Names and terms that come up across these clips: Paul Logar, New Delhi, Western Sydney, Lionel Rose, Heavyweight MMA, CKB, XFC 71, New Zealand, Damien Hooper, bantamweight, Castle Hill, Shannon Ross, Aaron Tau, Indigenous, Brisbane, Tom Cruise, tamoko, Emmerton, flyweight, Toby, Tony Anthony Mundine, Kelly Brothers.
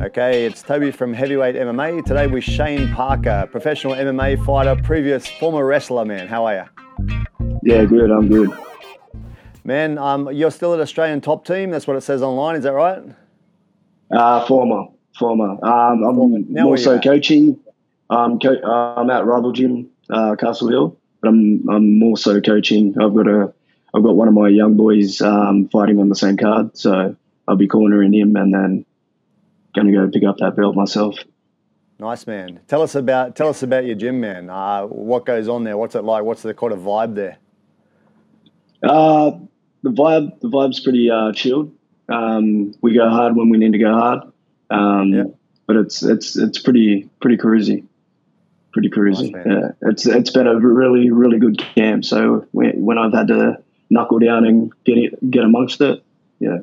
Okay, it's Toby from Heavyweight MMA. Today with Shane Parker, professional MMA fighter, previous former wrestler, man. How are you? Yeah, good. I'm good. Man, you're still at Australian Top Team. That's what it says online. Is that right? Former. I'm now also coaching. I'm at Rival Gym, Castle Hill, but I'm more so coaching. I've got one of my young boys fighting on the same card, so I'll be cornering him and then going to go pick up that belt myself. Nice, man. Tell us about your gym, man. What goes on there? What's it like? What's the kind of vibe there? The vibe's pretty chilled. We go hard when we need to go hard, but it's pretty cruisy. Pretty crazy. Nice, yeah. It's been a really, really good camp. So when I've had to knuckle down and get amongst it, yeah.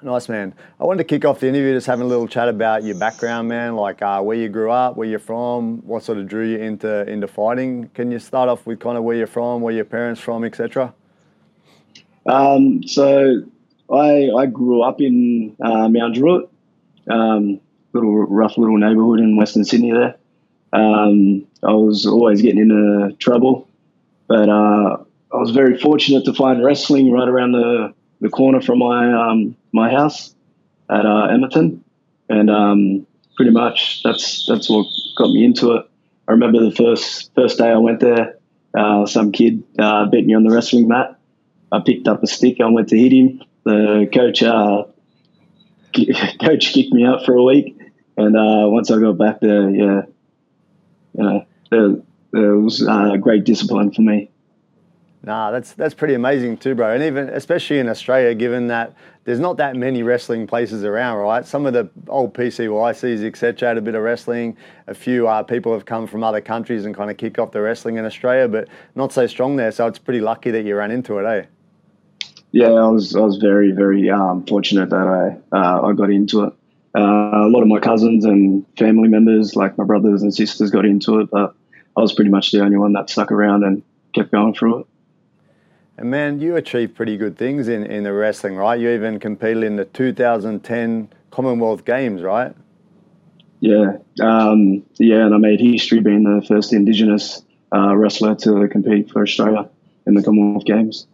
Nice, man. I wanted to kick off the interview just having a little chat about your background, man, like where you grew up, where you're from, what sort of drew you into fighting. Can you start off with kind of where you're from, where your parents from, etc.? So I grew up in Mount Druitt, rough little neighbourhood in Western Sydney there. I was always getting into trouble, but I was very fortunate to find wrestling right around the corner from my house at Emmerton, and pretty much that's what got me into it. I remember the first day I went there, some kid beat me on the wrestling mat. I picked up a stick, I went to hit him. The coach coach kicked me out for a week, and once I got back there, yeah. It was great discipline for me. Nah, that's pretty amazing too, bro. And even especially in Australia, given that there's not that many wrestling places around, right? Some of the old PCYCs, etc., had a bit of wrestling. A few people have come from other countries and kind of kick off the wrestling in Australia, but not so strong there. So it's pretty lucky that you ran into it, eh? Yeah, I was very, very fortunate that I got into it. A lot of my cousins and family members, like my brothers and sisters, got into it, but I was pretty much the only one that stuck around and kept going through it. And man, you achieved pretty good things in the wrestling, right? You even competed in the 2010 Commonwealth Games, right? Yeah. And I made history being the first Indigenous wrestler to compete for Australia in the Commonwealth Games.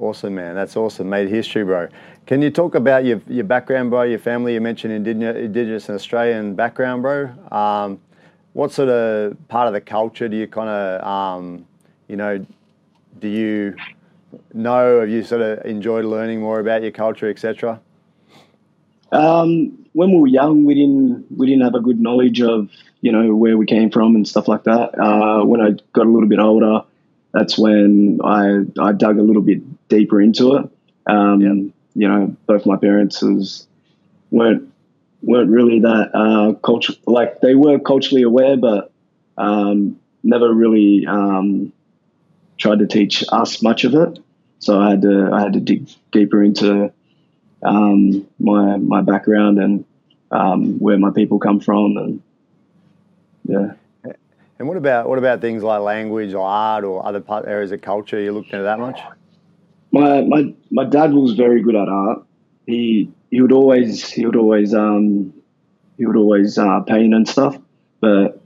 Awesome, man. That's awesome. Made history, bro. Can you talk about your background, bro, your family? You mentioned Indigenous and Australian background, bro. What sort of part of the culture do you kind of, do you know? Have you sort of enjoyed learning more about your culture, etc.? When we were young, we didn't have a good knowledge of, where we came from and stuff like that. When I got a little bit older, that's when I dug a little bit deeper into it. Both my parents weren't really that cultural. Like, they were culturally aware, but never really tried to teach us much of it. So I had to dig deeper into my background and where my people come from, and yeah. And what about things like language or art or other areas of culture? You looked into that much? My dad was very good at art. He would always paint and stuff. But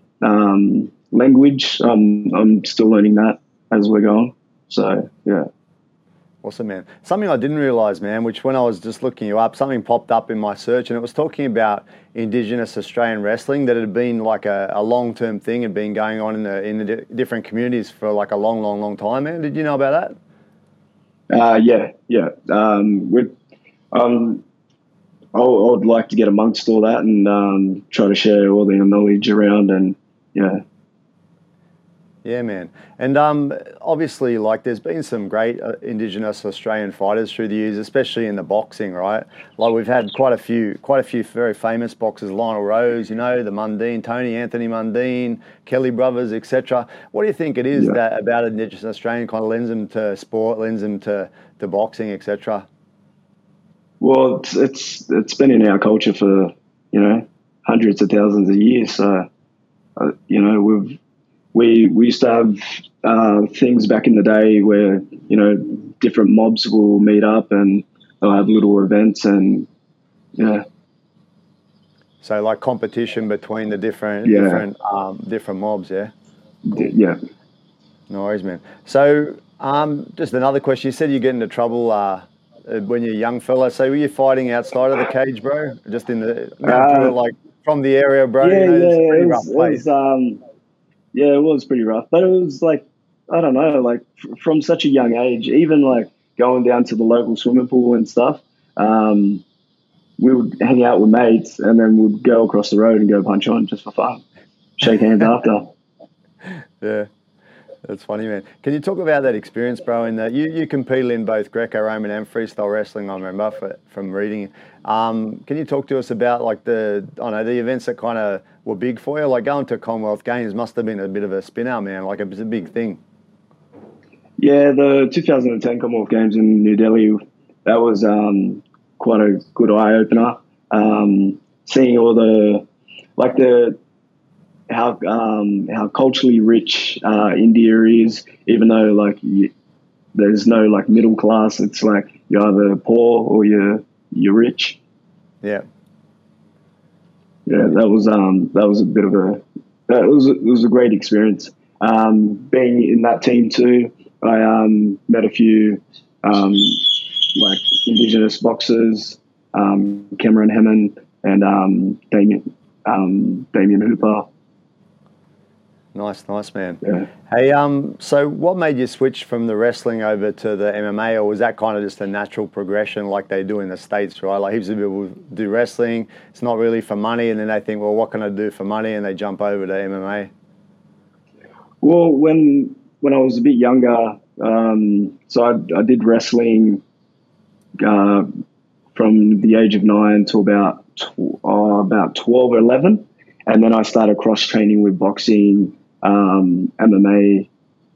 language, I'm still learning that as we're going. So yeah. Awesome, man. Something I didn't realise, man, which when I was just looking you up, something popped up in my search, and it was talking about Indigenous Australian wrestling, that it had been like a long-term thing, had been going on in the different communities for like a long, long, long time, man. Did you know about that? Yeah. I would like to get amongst all that and try to share all the knowledge around, and yeah. Yeah, man. And obviously, like, there's been some great Indigenous Australian fighters through the years, especially in the boxing, right? Like, we've had quite a few very famous boxers, Lionel Rose, the Mundine, Tony Anthony Mundine, Kelly Brothers, etc. What do you think it is that about Indigenous Australian kind of lends them to sport, lends them to boxing, etc.? Well, it's been in our culture for, hundreds of thousands of years. So, We used to have things back in the day where, different mobs will meet up and they'll have little events, and yeah. So like competition between the different mobs, yeah? Yeah. No worries, man. So just another question. You said you get into trouble when you're a young fella. So were you fighting outside of the cage, bro? Just in the like from the area, bro? Yeah, you know, yeah, pretty rough place. It was, yeah, it was pretty rough. But it was like, I don't know, like from such a young age, even like going down to the local swimming pool and stuff, we would hang out with mates and then we'd go across the road and go punch on just for fun. Shake hands after. Yeah, that's funny, man. Can you talk about that experience, bro, in that you competed in both Greco-Roman and freestyle wrestling, I remember from reading. Can you talk to us about like the events that kind of were big for you? Like going to Commonwealth Games must have been a bit of a spin out, man. Like it was a big thing. Yeah, the 2010 Commonwealth Games in New Delhi, that was quite a good eye-opener. Seeing all how culturally rich India is, even though like there's no like middle class, it's like you're either poor or you're rich. Yeah. Yeah, that was a bit of it was a great experience. Being in that team too, I met a few like Indigenous boxers, Cameron Hemming and Damien Hooper. Nice, man. Yeah. Hey, so what made you switch from the wrestling over to the MMA, or was that kind of just a natural progression like they do in the States, right? Like heaps of people do wrestling, it's not really for money, and then they think, well, what can I do for money? And they jump over to MMA. Well, when I was a bit younger, so I did wrestling from the age of 9 to about 12 or 11, and then I started cross-training with boxing, MMA.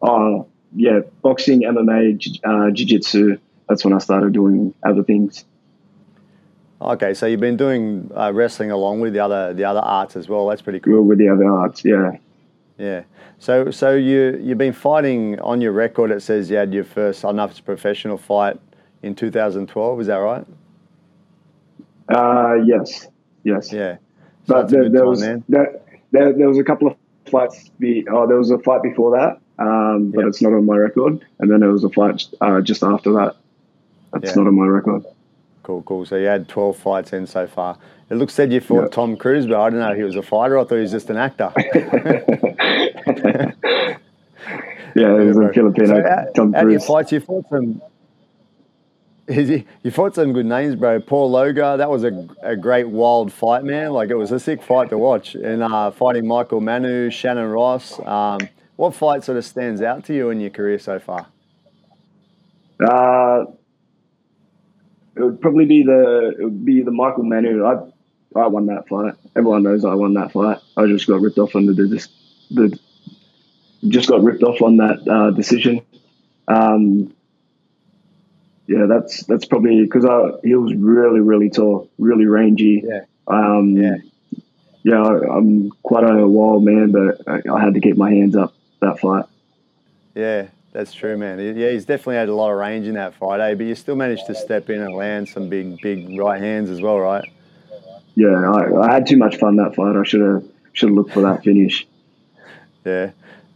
Oh, yeah, boxing, MMA, jiu-jitsu. That's when I started doing other things. Okay, so you've been doing wrestling along with the other arts as well. That's pretty cool. With the other arts, yeah. Yeah. So you've been fighting on your record. It says you had your first professional fight in 2012. Is that right? Yes. Yeah. But there was a couple of fights. There was a fight before that, but it's not on my record. And then there was a fight just after that. That's not on my record. Cool. So you had 12 fights in so far. It looks said you fought Tom Cruise, but I didn't know if he was a fighter. I thought he was just an actor. Yeah, he was a Filipino. So Tom Cruise. At your fights, you fought some... You fought some good names, bro. Paul Logar, that was a great wild fight, man. Like, it was a sick fight to watch. And fighting Michael Manu, Shannon Ross. What fight sort of stands out to you in your career so far? It would probably be the Michael Manu. I won that fight. Everyone knows I won that fight. I just got ripped off on that decision. Yeah, that's probably because he was really, really tall, really rangy. Yeah. I'm quite a wild man, but I had to keep my hands up that fight. Yeah, that's true, man. Yeah, he's definitely had a lot of range in that fight, eh? But you still managed to step in and land some big right hands as well, right? Yeah, I had too much fun that fight. I should have looked for that finish. Yeah.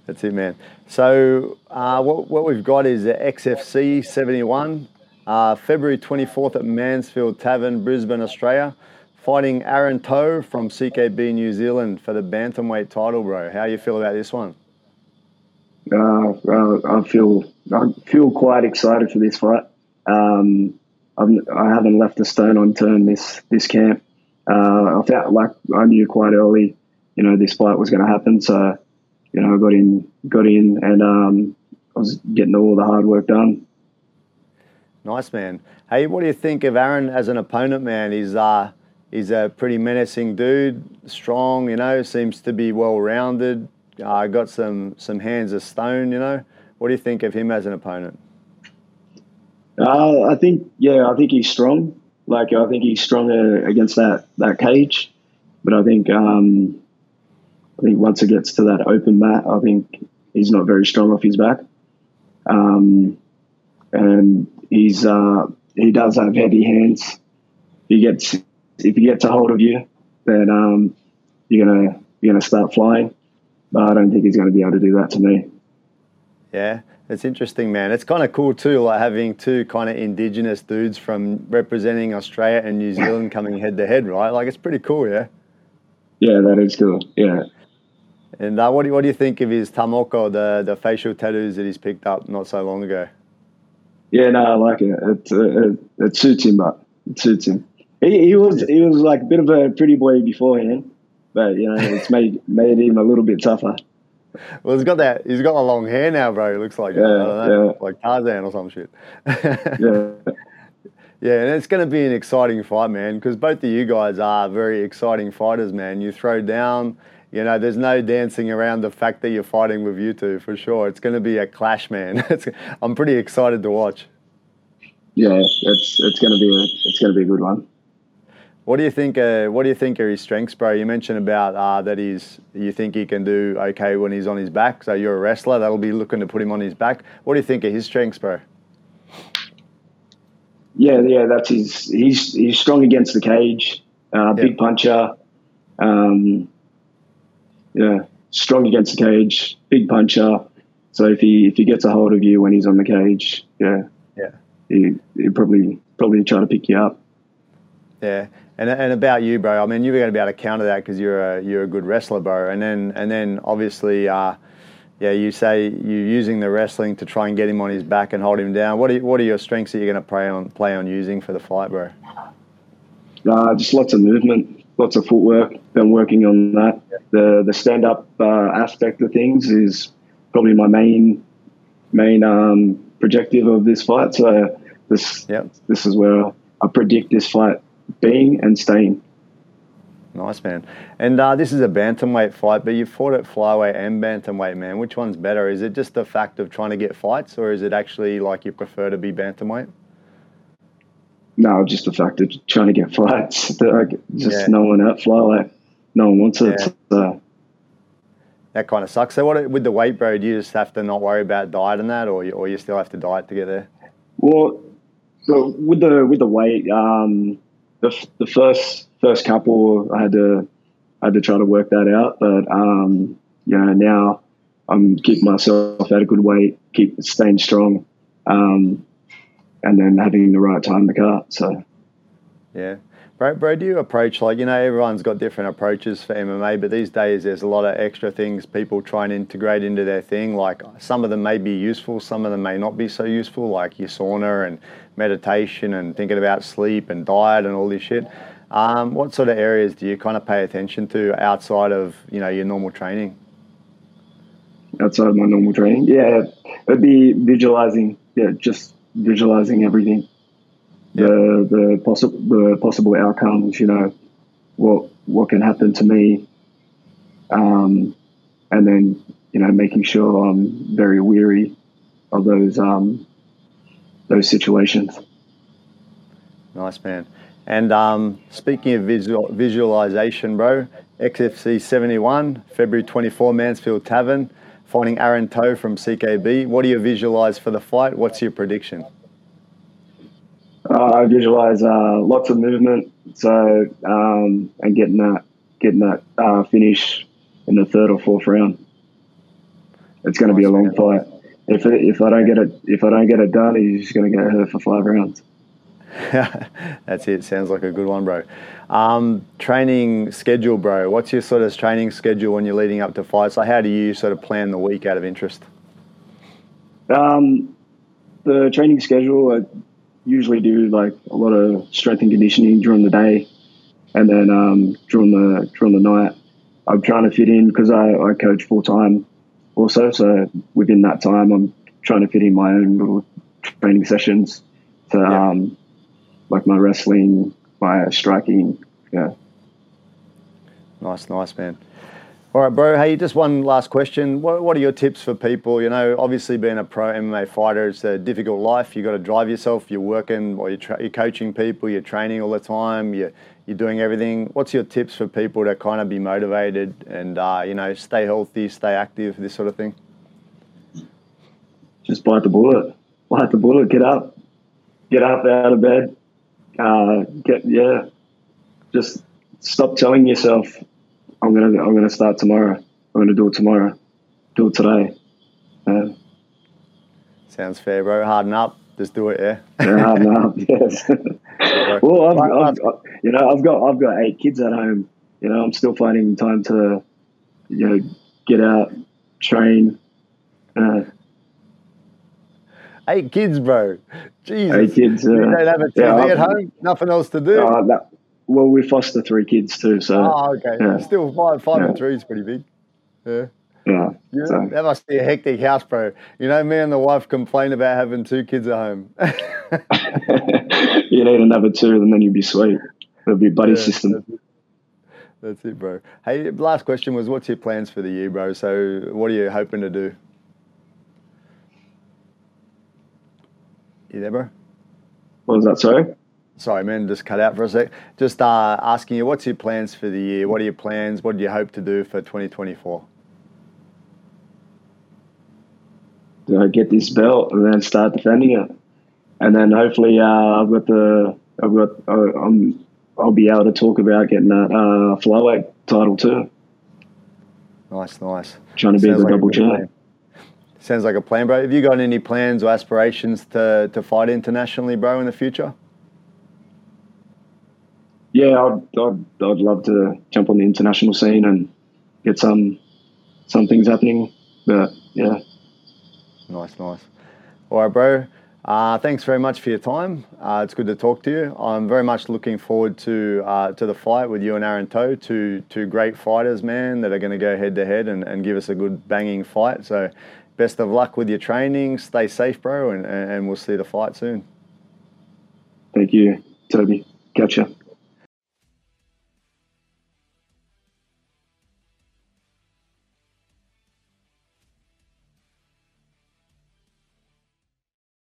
That's it, man. So what we've got is the XFC 71, February 24th at Mansfield Tavern, Brisbane, Australia, fighting Aaron Tau from CKB, New Zealand for the bantamweight title, bro. How you feel about this one? I feel quite excited for this fight. I haven't left a stone unturned this camp. I felt like I knew quite early, you know, this fight was going to happen, so. You know, I got in, and I was getting all the hard work done. Nice, man. Hey, what do you think of Aaron as an opponent, man? He's a pretty menacing dude, strong. You know, seems to be well-rounded. Got some hands of stone. You know, what do you think of him as an opponent? I think he's strong. Like, I think he's stronger against that cage, but I think. I think once it gets to that open mat, I think he's not very strong off his back. And he does have heavy hands. If he gets a hold of you, that you're gonna start flying. But I don't think he's going to be able to do that to me. Yeah, it's interesting, man. It's kind of cool too, like having two kind of Indigenous dudes from representing Australia and New Zealand coming head to head, right? Like, it's pretty cool, yeah. Yeah, that is cool. Yeah. And what do you think of his tamoko, the facial tattoos that he's picked up not so long ago? Yeah, no, I like it. It suits him up. It suits him. He was like a bit of a pretty boy beforehand, but you know, it's made him a little bit tougher. Well, he's got the long hair now, bro. It looks like, yeah, I don't know, like Tarzan or some shit. Yeah. Yeah, and it's going to be an exciting fight, man, because both of you guys are very exciting fighters, man. You throw down, you know, there's no dancing around the fact that you're fighting with you two, for sure. It's going to be a clash, man. I'm pretty excited to watch. Yeah, it's going to be a good one. What do you think are his strengths, bro? You mentioned about that you think he can do okay when he's on his back. So you're a wrestler that'll be looking to put him on his back. What do you think are his strengths, bro? Yeah, that's his. He's strong against the cage, big puncher. Yeah, strong against the cage, big puncher. So if he gets a hold of you when he's on the cage, he probably try to pick you up. Yeah, and about you, bro. I mean, you're going to be able to counter that because you're a good wrestler, bro. And then obviously. You say you're using the wrestling to try and get him on his back and hold him down. What are your strengths that you're going to play on using for the fight, bro? Just lots of movement, lots of footwork. Been working on that. Yeah. The stand up aspect of things is probably my main projective of this fight. So this is where I predict this fight being and staying. Nice, man. And this is a bantamweight fight, but you fought at flyweight and bantamweight, man. Which one's better? Is it just the fact of trying to get fights, or is it actually like you prefer to be bantamweight? No, just the fact of trying to get fights. No one at flyweight. No one wants it. Yeah. So. That kind of sucks. So with the weight, bro, do you just have to not worry about diet and that, or you still have to diet to get there? Well, so with the weight, the first couple, I had to try to work that out, but now I'm keeping myself at a good weight, keep staying strong, and then having the right time to cut. So, yeah, bro, do you approach everyone's got different approaches for MMA, but these days there's a lot of extra things people try and integrate into their thing. Like some of them may be useful, some of them may not be so useful, like your sauna and meditation and thinking about sleep and diet and all this shit. What sort of areas do you kind of pay attention to outside of, your normal training? Outside of my normal training? Yeah, it'd be visualizing. Yeah, just visualizing everything. Yeah. The possible outcomes, what can happen to me. And then, making sure I'm very wary of those situations. Nice, man. And speaking of visualization, bro, XFC 71, February 24, Mansfield Tavern, fighting Aaron Tau from CKB. What do you visualize for the fight? What's your prediction? I visualize lots of movement, so and getting that finish in the third or fourth round. It's going to be a long fight. If I don't get it done, he's just going to get hurt for 5 rounds. That's it. Sounds like a good one, bro. Training schedule, bro. What's your sort of training schedule when you're leading up to fights? Like, how do you sort of plan the week out of interest? The training schedule, I usually do like a lot of strength and conditioning during the day, and then during the night, I'm trying to fit in because I coach full time also. So within that time, I'm trying to fit in my own little training sessions to. Yeah. Like my wrestling, my striking, yeah. Nice, man. All right, bro. Hey, just one last question. What are your tips for people? Obviously being a pro MMA fighter, it's a difficult life. You got to drive yourself. You're working, or you're coaching people. You're training all the time. You're doing everything. What's your tips for people to kind of be motivated and stay healthy, stay active, this sort of thing? Just bite the bullet. Bite the bullet. Get up out of bed. Just stop telling yourself, I'm gonna start tomorrow. I'm gonna do it tomorrow. Do it today. Sounds fair, bro. Harden up. Just do it, yeah. Harden up. Yes. Well, I've got 8 kids at home. You know, I'm still finding time to, you know, get out, train. 8 kids, bro. Jesus. 8 kids. You don't have a TV at home. Nothing else to do. Well, we foster 3 kids too. So. Oh, okay. Yeah. Still five and 3 is pretty big. Yeah. Yeah, so. That must be a hectic house, bro. You know, me and the wife complain about having 2 kids at home. You need another 2, and then you'd be sweet. It'd be a buddy system. That's it, bro. Hey, last question was, what's your plans for the year, bro? So, what are you hoping to do? You there, bro? What was that? Sorry, man, just cut out for a sec. Just asking you, what's your plans for the year? What are your plans? What do you hope to do for 2024? I get this belt and then start defending it, and then hopefully I'll be able to talk about getting that flyweight title too. Nice. Trying to be the double champ. Sounds like a plan, bro. Have you got any plans or aspirations to fight internationally, bro, in the future? Yeah, I'd love to jump on the international scene and get some things happening, but yeah. Nice. All right, bro. Thanks very much for your time. It's good to talk to you. I'm very much looking forward to the fight with you and Aaron Tau, two great fighters, man, that are going to go head-to-head and give us a good banging fight. So best of luck with your training. Stay safe, bro, and we'll see the fight soon. Thank you, Toby. Catch ya.